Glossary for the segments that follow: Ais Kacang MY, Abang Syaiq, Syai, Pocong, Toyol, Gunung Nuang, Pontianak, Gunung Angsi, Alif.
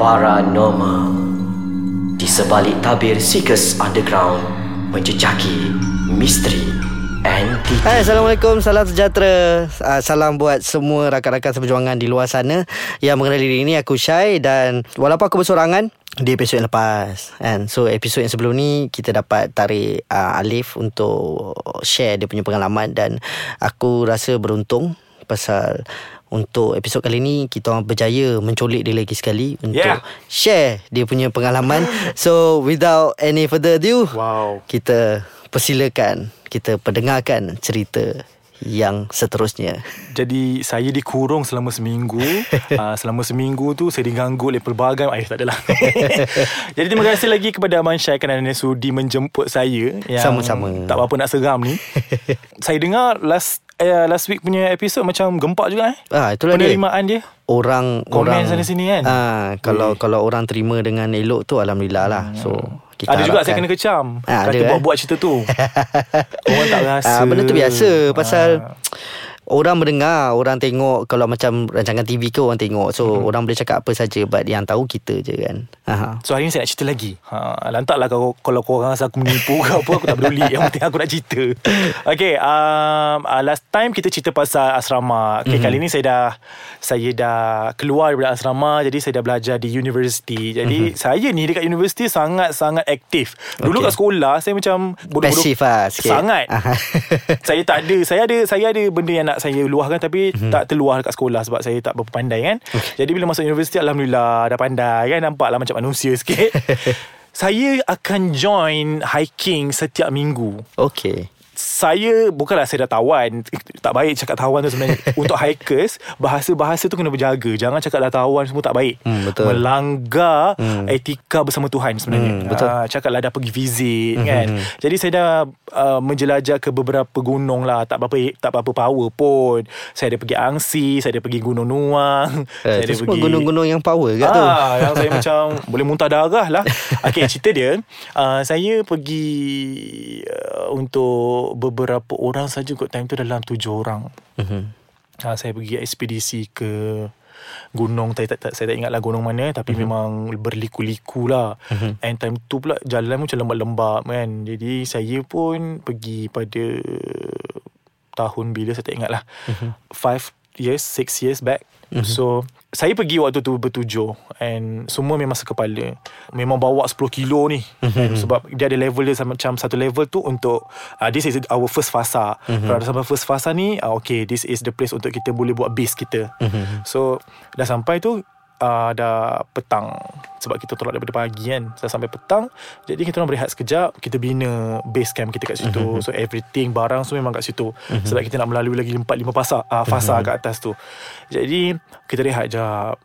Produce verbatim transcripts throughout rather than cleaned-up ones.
paranormal. Di sebalik tabir Seekers Underground menjejaki misteri entiti. Hai, Assalamualaikum, salam sejahtera. Uh, salam buat semua rakan-rakan seperjuangan di luar sana yang mengenali diri ini. Aku Syai, dan walaupun aku bersorangan di episod yang lepas kan? So episod yang sebelum ni kita dapat tarik uh, Alif untuk share dia punya pengalaman, dan aku rasa beruntung pasal untuk episod kali ni kita orang berjaya menculik dia lagi sekali untuk yeah. share dia punya pengalaman. So without any further ado, wow. kita persilakan, kita pendengarkan cerita yang seterusnya. Jadi saya dikurung selama seminggu. uh, Selama seminggu tu saya diganggu oleh pelbagai eh, tak adalah. Jadi terima kasih lagi kepada Abang Syaiq kerana sudi menjemput saya. Yang sama-sama. Tak apa-apa nak seram ni. Saya dengar last uh, last week punya episod macam gempak juga eh. Ah, itulah penerimaan dia, dia. Orang komen sana sini kan. Ah, kalau Wee. kalau orang terima dengan elok tu alhamdulillah lah. Hmm. So kita ada juga saya kena kecam ha, kata buat-buat cerita tu. Orang tak rasa ha, benda tu biasa. Pasal ha. orang mendengar, orang tengok. Kalau macam rancangan T V ke orang tengok. So hmm. orang boleh cakap apa saja, but yang tahu kita je kan. Aha. So hari ni saya nak cerita lagi ha, lantaklah kalau, kalau korang rasa aku menipu ke apa, aku tak peduli. Yang penting aku nak cerita. Okay, um, last time kita cerita pasal asrama. Okay, hmm. kali ni saya dah Saya dah keluar daripada asrama. Jadi saya dah belajar di universiti. Jadi hmm. saya ni dekat universiti sangat-sangat aktif. Dulu okay. kat sekolah saya macam bodoh-bodoh. Pasif lah sikit. Sangat. Saya tak ada Saya ada Saya ada benda yang nak saya luahkan, tapi hmm. tak terluah dekat sekolah sebab saya tak berapa pandai kan. Okay. Jadi bila masuk universiti alhamdulillah dah pandai kan, nampaklah macam manusia sikit. Saya akan join hiking setiap minggu. Okey. Saya bukanlah saya dah tawan. Tak baik cakap tawan tu sebenarnya. Untuk hikers, bahasa-bahasa tu kena berjaga. Jangan cakap dah tawan, semua tak baik. Hmm, betul. Melanggar hmm. etika bersama Tuhan sebenarnya. Hmm, betul. Ha, cakaplah dah pergi visit hmm. kan. Jadi saya dah uh, menjelajah ke beberapa gunung lah. Tak apa-apa, tak apa-apa power pun. Saya ada pergi Angsi, saya ada pergi Gunung Nuang. Eh, saya ada pergi gunung-gunung yang power kat ha, tu. Yang saya macam boleh muntah darah lah. Okay, cerita dia. Uh, saya pergi uh, untuk beberapa orang saja kot. Time tu dalam tujuh orang. uh-huh. ha, Saya pergi ekspedisi ke gunung, saya tak, tak, saya tak ingat lah gunung mana, tapi uh-huh. memang berliku-liku lah. uh-huh. And time tu pula jalan macam lembab-lembab kan. Jadi saya pun pergi pada tahun bila saya tak ingat lah. uh-huh. Five years, six years back. uh-huh. So saya pergi waktu tu bertujuh, and semua memang sekepala. Memang bawa sepuluh kilo ni. mm-hmm. Sebab dia ada level dia, macam satu level tu untuk uh, this is our first fasa. mm-hmm. Kalau dah sampai first fasa ni uh, okay, this is the place untuk kita boleh buat base kita. mm-hmm. So dah sampai tu uh, dah petang, sebab kita tolak daripada pagi kan. Dah sampai petang, jadi kita orang berehat sekejap. Kita bina base camp kita kat situ. mm-hmm. So everything, barang semua memang kat situ. mm-hmm. Sebab kita nak melalui lagi empat lima fasa, uh, fasa mm-hmm. kat atas tu. Jadi kita rehat je.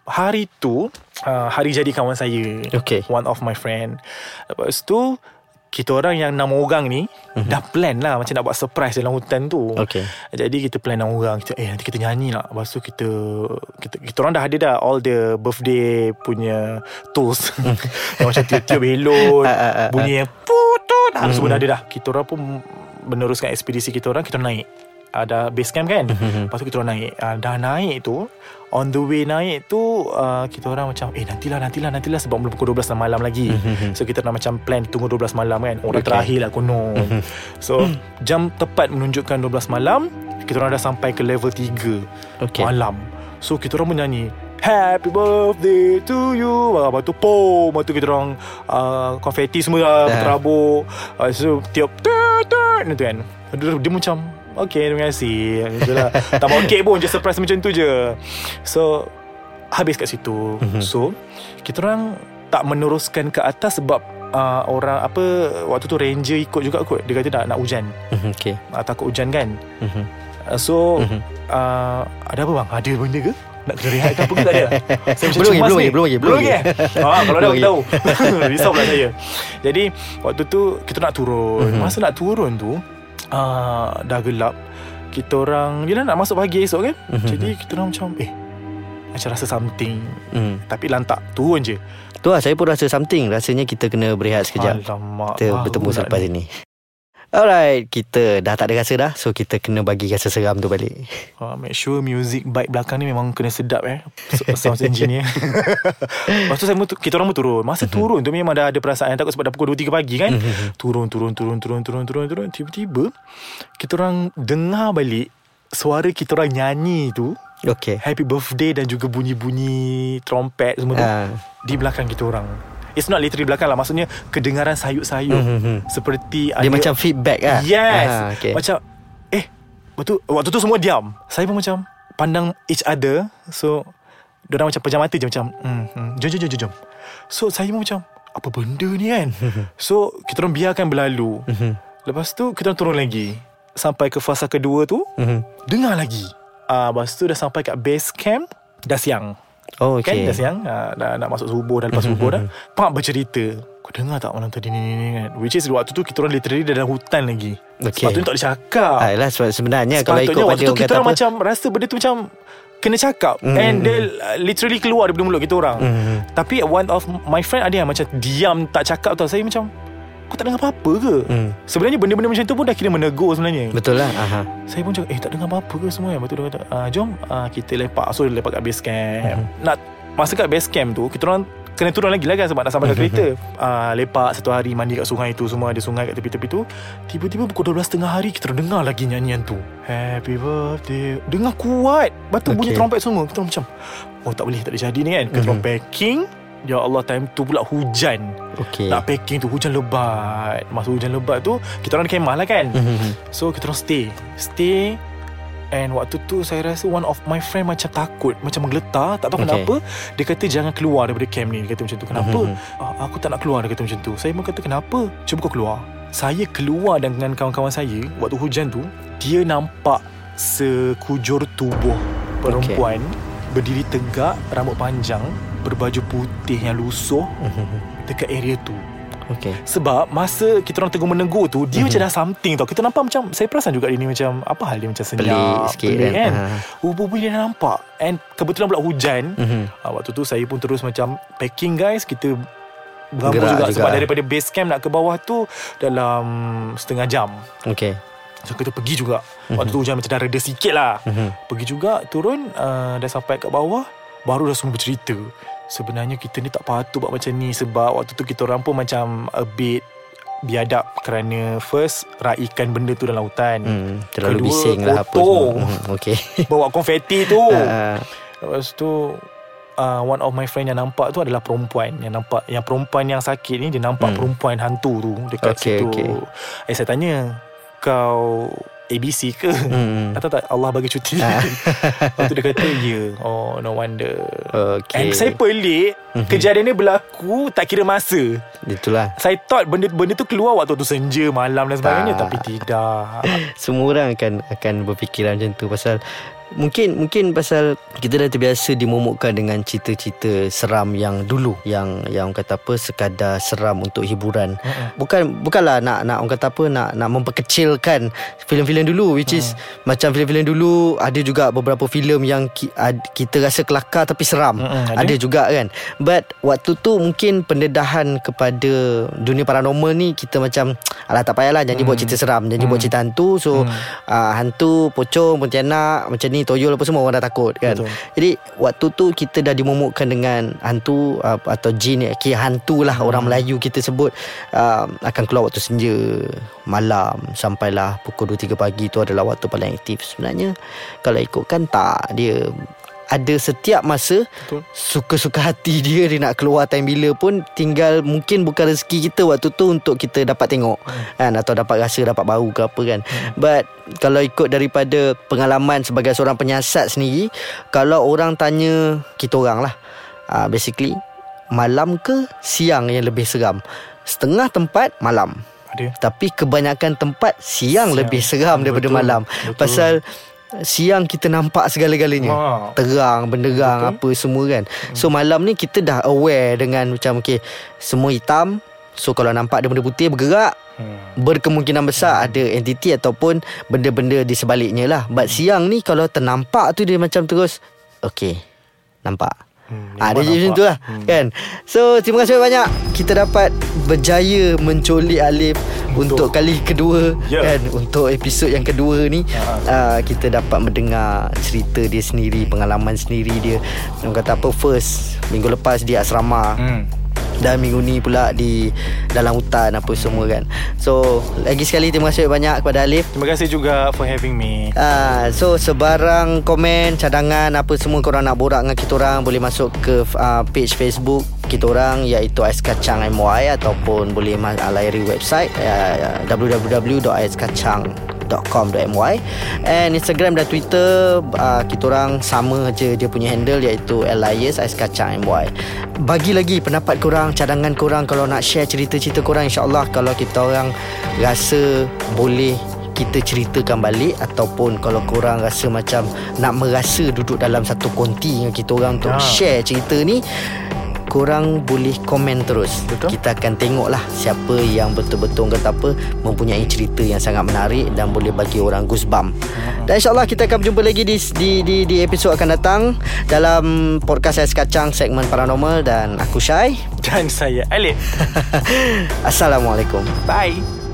Hari tu uh, hari jadi kawan saya. okay. One of my friend. Lepas tu kita orang yang enam orang ni mm-hmm. dah plan lah macam nak buat surprise dalam hutan tu. okay. Jadi kita plan enam orang, kita, eh nanti kita nyanyi lah. Lepas tu kita Kita, kita orang dah ada dah all the birthday punya tools. Macam tiup-tiup belon, bunyi yang putut, mm. semua dah ada dah. Kita orang pun meneruskan ekspedisi kita orang. Kita orang naik, ada base camp kan. mm-hmm. Lepas tu kita orang naik. uh, Dah naik tu, on the way naik tu, uh, kita orang macam Eh nantilah nantilah nantilah sebab belum pukul dua belas malam lagi. mm-hmm. So kita nak macam plan tunggu dua belas malam kan. Orang okay. terakhir lah konon. mm-hmm. So jam tepat menunjukkan dua belas malam, kita orang dah sampai ke level tiga okay. malam. So kita orang menyanyi happy birthday to you. Lepas tu pom, lepas tu kita orang uh, konfeti semua dah terabur. uh, So tiup tu kan. Dia macam okay, terima kasih. Tak bawa kek pun, just surprise macam tu je. So habis kat situ. mm-hmm. So kita orang tak meneruskan ke atas sebab uh, orang apa, waktu tu ranger ikut juga kot. Dia kata nak, nak hujan. mm-hmm. okay. uh, Takut hujan kan. mm-hmm. uh, So mm-hmm. uh, ada apa bang? Ada benda ke? Nak kena rehat ke apa ke? Tak ada. Saya macam belum, belum, belum, belum, belum lagi. ah, Kalau dah tahu risau pula saya. Jadi waktu tu kita nak turun. mm-hmm. Masa nak turun tu Uh, dah gelap. Kita orang yelah nak masuk pagi esok kan. mm-hmm. Jadi kita orang macam Eh macam rasa something. mm. Tapi lantak, turun je. Itulah, saya pun rasa something. Rasanya kita kena berehat sekejap. Alamak, kita bertemu selepas ini. Alright, kita dah tak ada rasa dah. So kita kena bagi rasa seram tu balik. uh, Make sure music bike belakang ni memang kena sedap eh, sound engineer. Lepas tu saya, kita orang pun turun. Masa turun tu memang dah ada perasaan takut sebab dah pukul dua tiga pagi kan. Turun turun turun turun turun turun turun, tiba-tiba kita orang dengar balik suara kita orang nyanyi tu. Okay, happy birthday dan juga bunyi-bunyi trompet semua tu uh. di belakang kita orang. It's not literally belakang lah, maksudnya kedengaran sayup-sayup. Mm-hmm. Seperti dia macam feedback lah. Yes. Aha, okay. Macam eh betul. Waktu tu semua diam. Saya pun macam pandang each other. So diorang macam pejam mata je macam mm, mm, jom jom jom jom. So saya pun macam apa benda ni kan. So kita orang biarkan berlalu. Mm-hmm. Lepas tu kita orang turun lagi sampai ke fasa kedua tu. Mm-hmm. Dengar lagi. uh, Lepas tu dah sampai kat base camp. Dah siang. Oh, okay. Kan dah siang, dah, dah nak masuk subuh, dah lepas subuh dah. Pak bercerita, kau dengar tak malam tadi ni ni kan? Which is waktu tu kita orang literally dah dalam hutan lagi. Okay. Sebab tu ni tak boleh cakap. Ayolah, sebenarnya kalau ikut pada waktu tu kita orang apa? Macam rasa benda tu macam kena cakap. Mm. And dia literally keluar daripada mulut kita orang. Mm. Tapi one of my friend ada yang macam diam tak cakap tau. Saya macam kau tak dengar apa-apa ke? Hmm. Sebenarnya benda-benda macam tu pun dah kira menegur sebenarnya. Betul lah. Aha. Saya pun cakap eh tak dengar apa-apa ke semua. Lepas tu dia kata ah, jom ah, kita lepak. So lepak kat base camp. Uh-huh. Nak masa kat base camp tu kita orang kena turun lagi lah kan sebab nak sampai kat kereta. Uh, lepak satu hari, mandi kat sungai tu semua, ada sungai kat tepi-tepi tu. Tiba-tiba pukul dua belas tengah hari kita dengar lagi nyanyian tu. Happy birthday. Dengar kuat. Batu bunyi okay. trompet semua. Kita macam oh tak boleh, tak boleh jadi ni kan. Kita orang packing. Ya Allah, time tu pula hujan. Okay. Tak packing tu hujan lebat. Masa hujan lebat tu kita orang kemah lah kan. Mm-hmm. So kita orang stay Stay and waktu tu saya rasa one of my friend macam takut, macam menggeletar. Tak tahu okay. kenapa. Dia kata jangan keluar daripada camp ni. Dia kata macam tu. Kenapa? Mm-hmm. ah, Aku tak nak keluar. Dia kata macam tu. Saya pun kata kenapa? Cuba kau keluar. Saya keluar dengan kawan-kawan saya. Waktu hujan tu dia nampak sekujur tubuh perempuan. Okay. Berdiri tegak, rambut panjang, berbaju putih yang lusuh. Mm-hmm. Dekat area tu. Okay. Sebab masa kita orang tegur-menegur tu dia mm-hmm. macam dah something tau. Kita nampak macam, saya perasan juga dia ni macam apa hal dia macam senyap, pelik sikit, pelik kan. Ubu-ubu dia dah nampak. And kebetulan pula hujan. Mm-hmm. uh, Waktu tu saya pun terus macam packing guys. Kita berambut juga, juga sebab daripada base camp nak ke bawah tu dalam setengah jam. Okay. So kita pergi juga. Waktu mm-hmm. tu hujan macam dah reda sikit lah. Mm-hmm. Pergi juga, turun, uh, dah sampai kat bawah. Baru dah semua bercerita. Sebenarnya kita ni tak patut buat macam ni. Sebab waktu tu kita orang pun macam a bit biadab. Kerana first, raikan benda tu dalam hutan. Hmm, terlalu kedua, bising lah potong. Okay. Bawa konfeti tu. uh. Lepas tu uh, one of my friend yang nampak tu adalah perempuan. Yang nampak, yang perempuan yang sakit ni, dia nampak hmm. perempuan hantu tu dekat okay, situ. Okay. Eh saya tanya, kau A B C ke? Hmm. Atau tak Allah bagi cuti. Ah. Lepas tu dia kata ya. Yeah. Oh no wonder. Okay. And saya pelik. Mm-hmm. Kejadian ni berlaku tak kira masa. Itulah. Saya thought benda-benda tu keluar waktu tu senja, malam dan sebagainya. Tak. Tapi tidak. Semua orang akan akan berfikiran macam tu. Pasal Mungkin mungkin pasal kita dah terbiasa dimomokkan dengan cerita-cerita seram yang dulu, Yang yang kata apa, sekadar seram untuk hiburan. Uh-uh. Bukan Bukanlah nak nak orang kata apa, Nak nak memperkecilkan filem-filem dulu. Which is uh. macam filem-filem dulu, ada juga beberapa filem yang ki, ad, kita rasa kelakar tapi seram. Uh-uh, ada. ada juga kan. But waktu tu mungkin pendedahan kepada dunia paranormal ni, kita macam alah tak payahlah, janji hmm. buat cerita seram, Janji hmm. buat cerita hantu. So hmm. uh, hantu, pocong, pontianak, macam ni toyol apa semua orang dah takut kan. Betul. Jadi waktu tu kita dah dimomokkan dengan hantu uh, atau jin, kira hantu lah orang hmm. Melayu kita sebut. uh, Akan keluar waktu senja, malam, sampailah pukul dua tiga pagi tu adalah waktu paling aktif. Sebenarnya kalau ikutkan tak, dia ada setiap masa. Betul. Suka-suka hati dia, dia nak keluar time bila pun. Tinggal mungkin bukan rezeki kita waktu tu untuk kita dapat tengok hmm. kan, atau dapat rasa, dapat bau ke apa kan. hmm. But kalau ikut daripada pengalaman sebagai seorang penyiasat sendiri, kalau orang tanya kita orang lah, uh, basically malam ke siang yang lebih seram? Setengah tempat malam ada. Tapi kebanyakan tempat siang, siang. lebih seram. Betul. Daripada malam. Betul. Pasal siang kita nampak segala-galanya. Wow. Terang, benderang, okay. apa semua kan. hmm. So malam ni kita dah aware dengan macam okay, semua hitam. So kalau nampak ada benda putih bergerak, hmm. berkemungkinan besar hmm. ada entiti ataupun benda-benda di sebaliknya lah. But hmm. siang ni kalau ternampak tu dia macam terus okay, nampak. Hmm, ha, dia jadi macam tu lah, hmm. kan. So terima kasih banyak, kita dapat berjaya menculik Alif untuk, untuk kali kedua, yeah. kan. Untuk episod yang kedua ni, ha. Ha, kita dapat mendengar cerita dia sendiri, pengalaman sendiri dia. Dia kata apa, first minggu lepas di asrama, hmm. dan minggu ni pula di dalam hutan apa semua kan. So lagi sekali terima kasih banyak kepada Alif. Terima kasih juga for having me. uh, So sebarang komen, cadangan, apa semua korang nak borak dengan kitorang, boleh masuk ke uh, page Facebook kitorang, iaitu Ais Kacang M Y, ataupun boleh layari website uh, double-u double-u double-u dot ais kacang dot com dot my, and Instagram dan Twitter uh, kitorang sama je dia punya handle, iaitu alias Ais Kacang M Y. Bagi lagi pendapat korang, cadangan korang, kalau nak share cerita-cerita korang, insyaAllah kalau kita orang rasa boleh kita ceritakan balik, ataupun kalau korang rasa macam nak merasa duduk dalam satu konti dengan kita orang untuk ha. share cerita ni, korang boleh komen terus. Betul? Kita akan tengoklah siapa yang betul-betul kata apa mempunyai cerita yang sangat menarik dan boleh bagi orang goosebump. Hmm. Dan insyaAllah kita akan berjumpa lagi di di di, di episod akan datang dalam podcast Ais Kacang segmen paranormal. Dan aku Syai, dan saya Alif. Assalamualaikum. Bye.